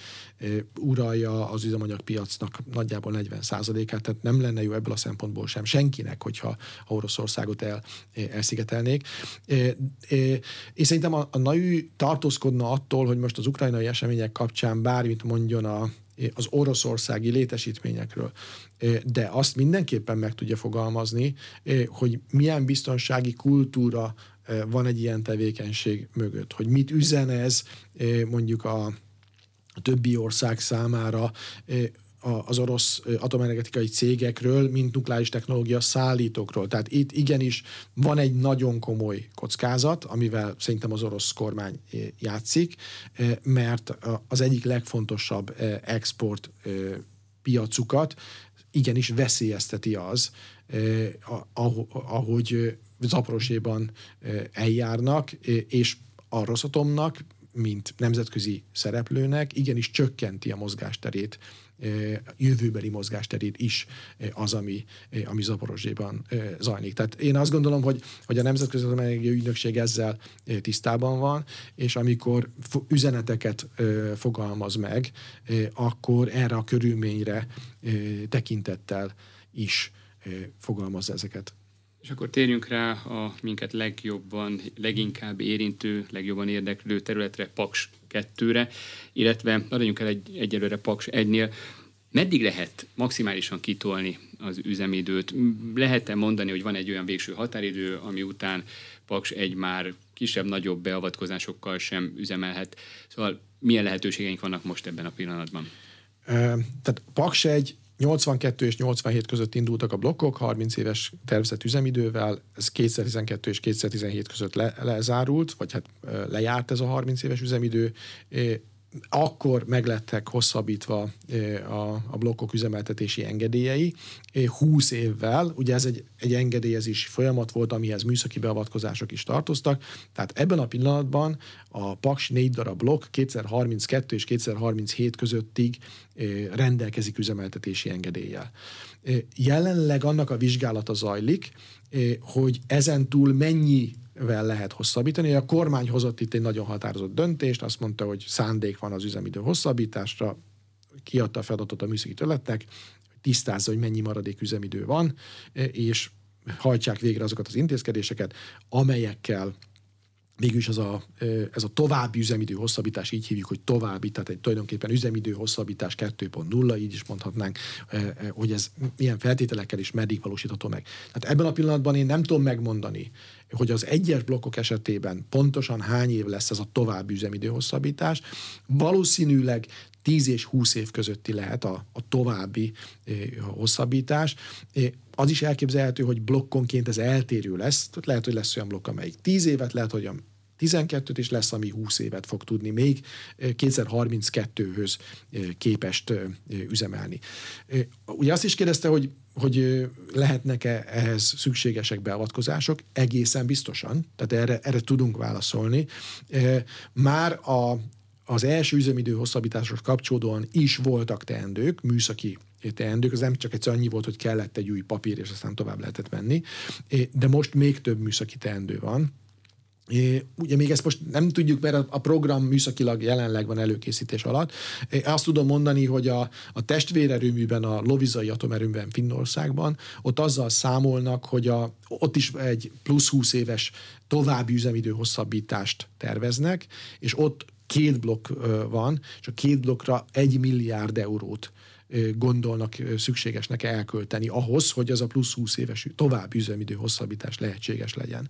uralja az üzemanyagpiacnak nagyjából negyven százalékát, tehát nem lenne jó ebből a szempontból sem senkinek, hogyha ha Oroszországot el, elszigetelnék. És szerintem a, a NAÜ tartózkodna attól, hogy most az ukrajnai események kapcsán bármit mondjon a az oroszországi létesítményekről, de azt mindenképpen meg tudja fogalmazni, hogy milyen biztonsági kultúra van egy ilyen tevékenység mögött, hogy mit üzen ez mondjuk a többi ország számára az orosz atomenergetikai cégekről, mint nukleáris technológia szállítókról. Tehát itt igenis van egy nagyon komoly kockázat, amivel szerintem az orosz kormány játszik, mert az egyik legfontosabb export piacukat igenis veszélyezteti az, ahogy Zaporizzsjaiban eljárnak, és a Roszatomnak, mint nemzetközi szereplőnek igenis csökkenti a mozgásterét, jövőbeli mozgásterét is az, ami, ami Zaporizzsjaiban zajlik. Tehát én azt gondolom, hogy, hogy a Nemzetközi Atomenergia Ügynökség ezzel tisztában van, és amikor üzeneteket fogalmaz meg, akkor erre a körülményre tekintettel is fogalmazza ezeket. És akkor térjünk rá a minket legjobban, leginkább érintő, legjobban érdeklő területre, Paks kettőre, illetve maradjunk el egy, egyelőre Paks egynél. Meddig lehet maximálisan kitolni az üzemidőt? Lehet-e mondani, hogy van egy olyan végső határidő, ami után Paks egy már kisebb-nagyobb beavatkozásokkal sem üzemelhet? Szóval milyen lehetőségeink vannak most ebben a pillanatban? Ö, tehát Paks egy nyolcvankettő és nyolcvanhét között indultak a blokkok, harminc éves tervezett üzemidővel, ez kétezer-tizenkettő és kétezer-tizenhét között le, lezárult, vagy hát lejárt ez a harminc éves üzemidő. Akkor meglettek hosszabbítva a, a blokkok üzemeltetési engedélyei. húsz évvel, ugye ez egy, egy engedélyezési folyamat volt, amihez műszaki beavatkozások is tartoztak, tehát ebben a pillanatban a Paks négy darab blokk kétezer-harminckettő és kétezer-harminchét közöttig rendelkezik üzemeltetési engedéllyel. Jelenleg annak a vizsgálata zajlik, hogy ezen túl mennyi lehet hosszabbítani. A kormány hozott itt egy nagyon határozott döntést, azt mondta, hogy szándék van az üzemidő hosszabbításra, kiadta a feladatot a műszaki területnek, tisztázza, hogy mennyi maradék üzemidő van, és hajtsák végre azokat az intézkedéseket, amelyekkel mégis ez a, ez a további üzemidő hosszabbítás, így hívjuk, hogy további, tehát egy tulajdonképpen üzemidő hosszabbítás kettő pont nulla, így is mondhatnánk, hogy ez milyen feltételekkel és meddig valósítható meg. Tehát ebben a pillanatban én nem tudom megmondani, hogy az egyes blokkok esetében pontosan hány év lesz ez a további üzemidő hosszabbítás. Valószínűleg tíz és húsz év közötti lehet a, a további hosszabbítás. Az is elképzelhető, hogy blokkonként ez eltérő lesz. Lehet, hogy lesz olyan blokk, amelyik tíz évet, lehet, hogy olyan tizenkettőt, és lesz, ami húsz évet fog tudni még kétezer-harminckettőhöz képest üzemelni. Ugye azt is kérdezte, hogy, hogy lehetnek-e ehhez szükségesek beavatkozások? Egészen biztosan, tehát erre, erre tudunk válaszolni. Már a az első üzemidő hosszabbításhoz kapcsolódóan is voltak teendők, műszaki teendők, az nem csak egyszer annyi volt, hogy kellett egy új papír, és aztán tovább lehetett menni, de most még több műszaki teendő van. Ugye még ezt most nem tudjuk, mert a program műszakilag jelenleg van előkészítés alatt. Azt tudom mondani, hogy a, a testvérerőműben, a Lovizai atomerőműben Finnországban, ott azzal számolnak, hogy a, ott is egy plusz húsz éves további üzemidő hosszabbítást terveznek, és ott két blokk van, és a két blokkra egy milliárd eurót gondolnak szükségesnek elkölteni ahhoz, hogy az a plusz húsz éves további üzemidő hosszabbítás lehetséges legyen,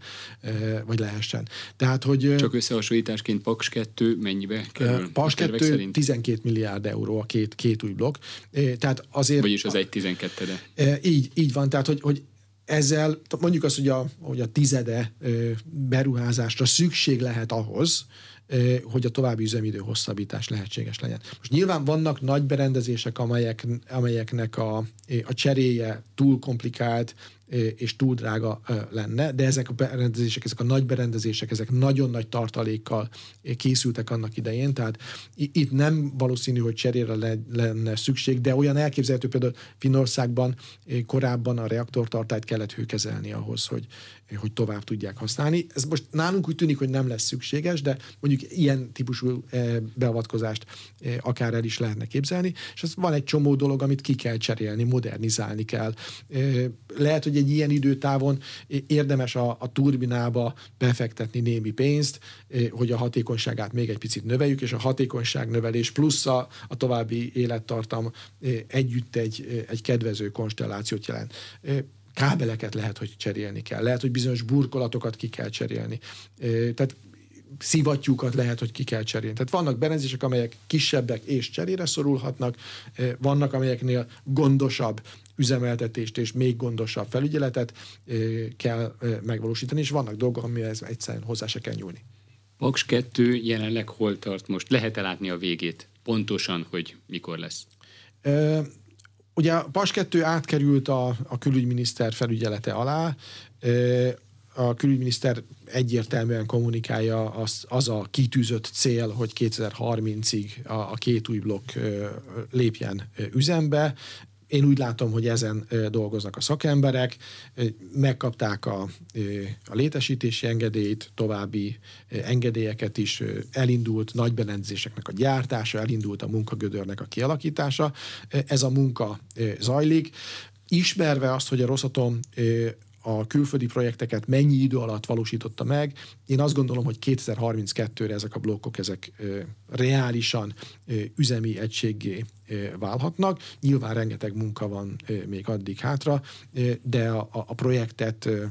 vagy lehessen. Tehát, hogy csak összehasonlításként Paks kettő mennyibe kerül? Paks kettő tizenkét milliárd euró a két, két új blokk. Tehát azért, vagyis az egy tizenkettőre. Így, így van, tehát hogy, hogy ezzel mondjuk azt, hogy a, hogy a tizede beruházásra szükség lehet ahhoz, hogy a további üzemidő hosszabbítás lehetséges legyen. Most nyilván vannak nagy berendezések, amelyek, amelyeknek a, a cseréje túl komplikált, és túl drága lenne, de ezek a berendezések, ezek a nagy berendezések, ezek nagyon nagy tartalékkal készültek annak idején, tehát itt nem valószínű, hogy cserére lenne szükség, de olyan elképzelhető, például Finnországban korábban a reaktortartályt kellett hőkezelni ahhoz, hogy, hogy tovább tudják használni. Ez most nálunk úgy tűnik, hogy nem lesz szükséges, de mondjuk ilyen típusú beavatkozást akár el is lehetne képzelni, és az van egy csomó dolog, amit ki kell cserélni, modernizálni kell. Lehet, hogy egy ilyen időtávon érdemes a, a turbinába befektetni némi pénzt, hogy a hatékonyságát még egy picit növeljük, és a hatékonyság növelés plusz a, a további élettartam együtt egy, egy kedvező konstellációt jelent. Kábeleket lehet, hogy cserélni kell. Lehet, hogy bizonyos burkolatokat ki kell cserélni. Tehát szivattyúkat lehet, hogy ki kell cserélni. Tehát vannak berendezések, amelyek kisebbek és cserére szorulhatnak, vannak, amelyeknél gondosabb üzemeltetést és még gondosabb felügyeletet kell megvalósítani, és vannak dolgok, amihez egyszerűen hozzá se kell nyúlni. Paks kettő jelenleg hol tart most? Lehet-e látni a végét? Pontosan, hogy mikor lesz? Ugye a Paks kettő átkerült a, a külügyminiszter felügyelete alá. A külügyminiszter egyértelműen kommunikálja az, az a kitűzött cél, hogy kétezer-harmincig a, a két új blokk lépjen üzembe. Én úgy látom, hogy ezen dolgoznak a szakemberek, megkapták a, a létesítési engedélyt, további engedélyeket is, elindult nagy berendezéseknek a gyártása, elindult a munkagödörnek a kialakítása. Ez a munka zajlik. Ismerve azt, hogy a Roszatom a külföldi projekteket mennyi idő alatt valósította meg. Én azt gondolom, hogy kétezer-harminckettőre ezek a blokkok, ezek ö, reálisan ö, üzemi egységgé ö, válhatnak. Nyilván rengeteg munka van ö, még addig hátra, ö, de a, a projektet ö,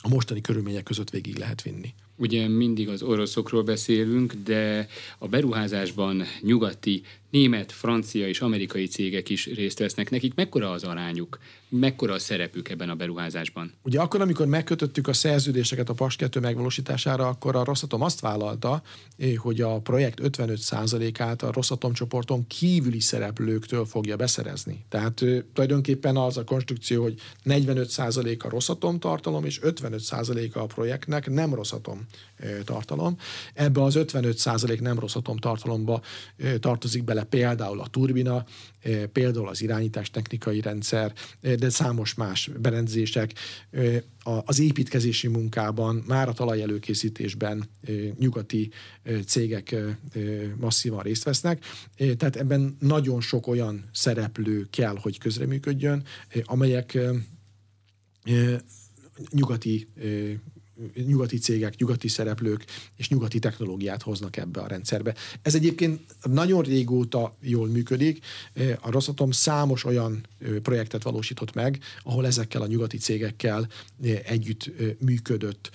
a mostani körülmények között végig lehet vinni. Ugye mindig az oroszokról beszélünk, de a beruházásban nyugati, német, francia és amerikai cégek is részt vesznek. Nekik mekkora az arányuk? Mekkora a szerepük ebben a beruházásban? Ugye akkor, amikor megkötöttük a szerződéseket a Paks kettő megvalósítására, akkor a Rosszatom azt vállalta, hogy a projekt ötvenöt százalékát a Rosszatom csoporton kívüli szereplőktől fogja beszerezni. Tehát tulajdonképpen az a konstrukció, hogy negyvenöt százalék a Rosszatom tartalom, és ötvenöt százalék a projektnek nem Rosszatom tartalom. Ebbe az ötvenöt százalék nem Rosszatom tartalomba tartozik bele például a turbina, például az irányítástechnikai rendszer, de számos más berendezések. Az építkezési munkában, már a talajelőkészítésben nyugati cégek masszívan részt vesznek. Tehát ebben nagyon sok olyan szereplő kell, hogy közreműködjön, amelyek nyugati nyugati cégek, nyugati szereplők és nyugati technológiát hoznak ebbe a rendszerbe. Ez egyébként nagyon régóta jól működik. A Rosszatom számos olyan projektet valósított meg, ahol ezekkel a nyugati cégekkel együtt működött.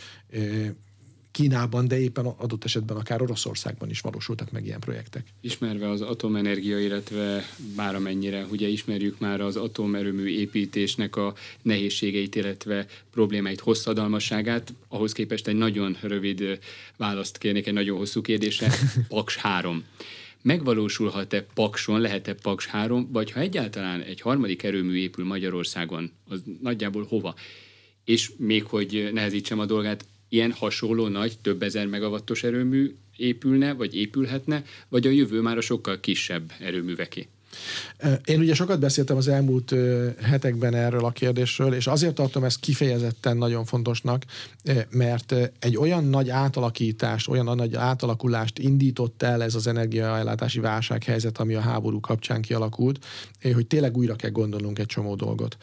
Kínában, de éppen adott esetben akár Oroszországban is valósultak meg ilyen projektek. Ismerve az atomenergia, illetve bár amennyire ugye ismerjük már az atomerőmű építésnek a nehézségeit, illetve problémáit, hosszadalmasságát, ahhoz képest egy nagyon rövid választ kérnék egy nagyon hosszú kérdésre. Paks három. Megvalósulhat-e Pakson, lehet-e Paks három, vagy ha egyáltalán egy harmadik erőmű épül Magyarországon, az nagyjából hova? És még hogy nehezítsem a dolgát, ilyen hasonló nagy, több ezer megawattos erőmű épülne, vagy épülhetne, vagy a jövő már a sokkal kisebb erőműveké? Én ugye sokat beszéltem az elmúlt hetekben erről a kérdésről, és azért tartom ezt kifejezetten nagyon fontosnak, mert egy olyan nagy átalakítást, olyan nagy átalakulást indított el ez az energiaellátási válsághelyzet, ami a háború kapcsán kialakult, hogy tényleg újra kell gondolnunk egy csomó dolgot.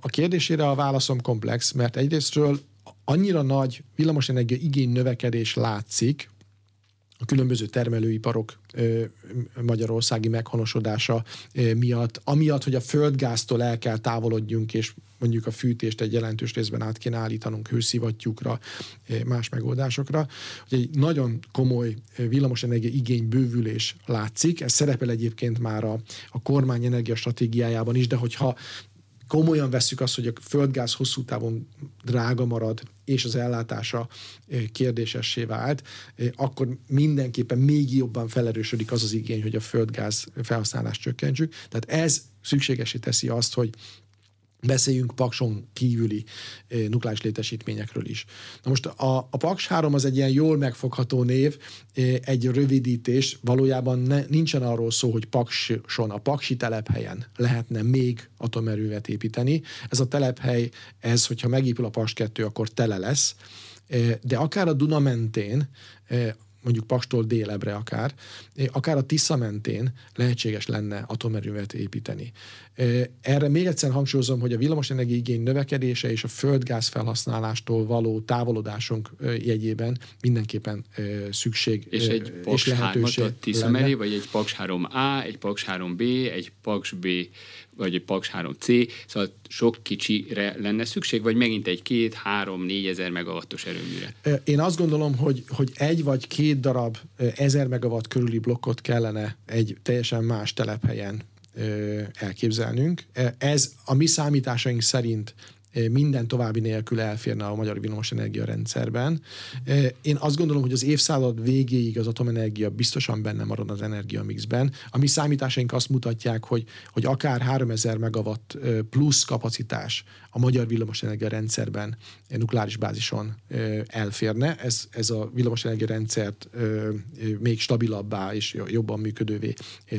A kérdésére a válaszom komplex, mert egyrésztről annyira nagy villamosenergia igény növekedés látszik, a különböző termelőiparok magyarországi meghonosodása miatt, amiatt, hogy a földgáztól el kell távolodjunk, és mondjuk a fűtést egy jelentős részben át kéne állítanunk hőszivattyúkra, más megoldásokra. Egy nagyon komoly villamosenergia igény bővülés látszik, ez szerepel egyébként már a, a kormány energiastratégiájában is, de hogyha komolyan vesszük azt, hogy a földgáz hosszú távon drága marad, és az ellátása kérdésessé vált, akkor mindenképpen még jobban felerősödik az az igény, hogy a földgáz felhasználást csökkentsük. Tehát ez szükségessé teszi azt, hogy Beszéljünk Pakson kívüli nukleáris létesítményekről is. Na most a, a Paks három az egy ilyen jól megfogható név, egy rövidítés, valójában ne, nincsen arról szó, hogy Pakson, a paksi telephelyen lehetne még atomerővet építeni. Ez a telephely, ez, hogyha megépül a Paks kettő, akkor tele lesz, de akár a Duna mentén, mondjuk Pakstól délebre akár, akár a Tisza mentén lehetséges lenne atomerővet építeni. Erre még egyszer hangsúlyozom, hogy a villamosenergia igény növekedése és a földgáz felhasználástól való távolodásunk jegyében mindenképpen szükség és, egy és lehetőség a Tisza mellé, vagy egy Paks három á, egy Paks három bé, egy Paks bé, vagy egy Paks három cé, szóval sok kicsire lenne szükség, vagy megint egy két, három, négyezer megawattos erőműre? Én azt gondolom, hogy, hogy egy vagy két darab ezer megawatt körüli blokkot kellene egy teljesen más telephelyen elképzelnünk. Ez a mi számításaink szerint minden további nélkül elférne a magyar villamosenergia rendszerben. Én azt gondolom, hogy az évszázad végéig az atomenergia biztosan benne marad az energiamixben. A mi számításaink azt mutatják, hogy, hogy akár háromezer megawatt plusz kapacitás a magyar villamosenergia rendszerben nukleáris bázison elférne. Ez, ez a villamosenergia rendszert még stabilabbá és jobban működővé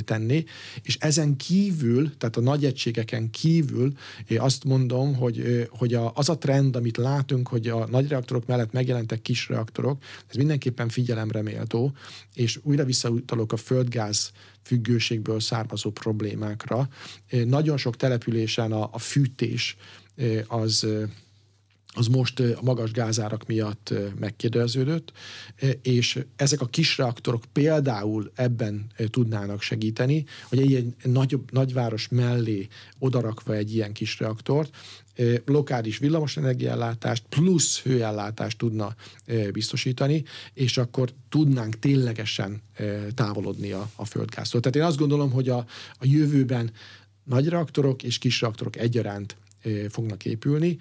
tenni. És ezen kívül, tehát a nagy egységeken kívül azt mondom, hogy hogy az a trend, amit látunk, hogy a nagy reaktorok mellett megjelentek kis reaktorok, ez mindenképpen figyelemre méltó, és újra visszautalok a földgáz függőségből származó problémákra. Nagyon sok településen a, a fűtés az... az most a magas gázárak miatt megkérdeződött, és ezek a kis reaktorok például ebben tudnának segíteni, hogy egy, egy nagyobb, nagyváros mellé odarakva egy ilyen kis reaktort, lokális villamosenergiaellátást plusz hőellátást tudna biztosítani, és akkor tudnánk ténylegesen távolodni a, a földgáztól. Tehát én azt gondolom, hogy a, a jövőben nagy reaktorok és kis reaktorok egyaránt fognak épülni.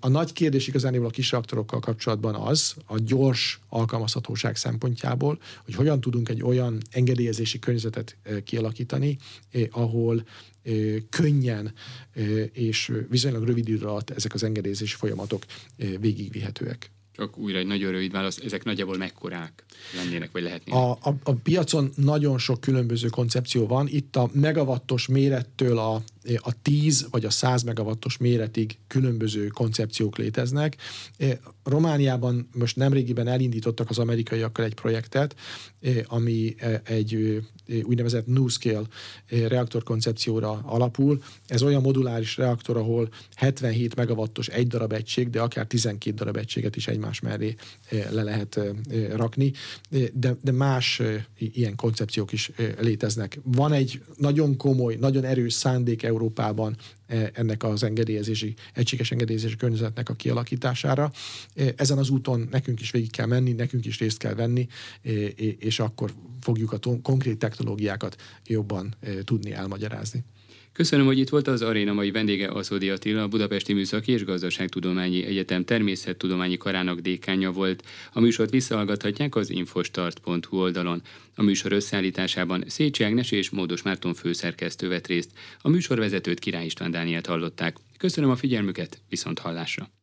A nagy kérdés igazából a kis reaktorokkal kapcsolatban az, a gyors alkalmazhatóság szempontjából, hogy hogyan tudunk egy olyan engedélyezési környezetet kialakítani, ahol könnyen és viszonylag rövid idő alatt ezek az engedélyezési folyamatok végigvihetőek. Csak újra egy nagyon rövid válasz, ezek nagyjából mekkorák lennének, vagy lehetnének? A, a, a piacon nagyon sok különböző koncepció van. Itt a megawattos mérettől a, a tíz vagy a száz megawattos méretig különböző koncepciók léteznek. Romániában most nemrégiben elindítottak az amerikaiakkal egy projektet, ami egy úgynevezett New Scale reaktorkoncepcióra alapul. Ez olyan moduláris reaktor, ahol hetvenhét megawattos egy darab egység, de akár tizenkét darab egységet is egymás mellé le lehet rakni, de, de más ilyen koncepciók is léteznek. Van egy nagyon komoly, nagyon erős szándék Európában ennek az engedélyezési, egységes engedélyezési környezetnek a kialakítására. Ezen az úton nekünk is végig kell menni, nekünk is részt kell venni, és akkor fogjuk a konkrét technológiákat jobban tudni elmagyarázni. Köszönöm, hogy itt volt az Aréna mai vendége, Aszódi Attila, a Budapesti Műszaki és Gazdaságtudományi Egyetem természettudományi karának dékánja volt. A műsort visszahallgathatják az infostart pont hu oldalon. A műsor összeállításában Szécsi Ágnes és Módos Márton főszerkesztő vett részt. A műsorvezetőt, Király István Dánielt hallották. Köszönöm a figyelmüket, viszont hallásra!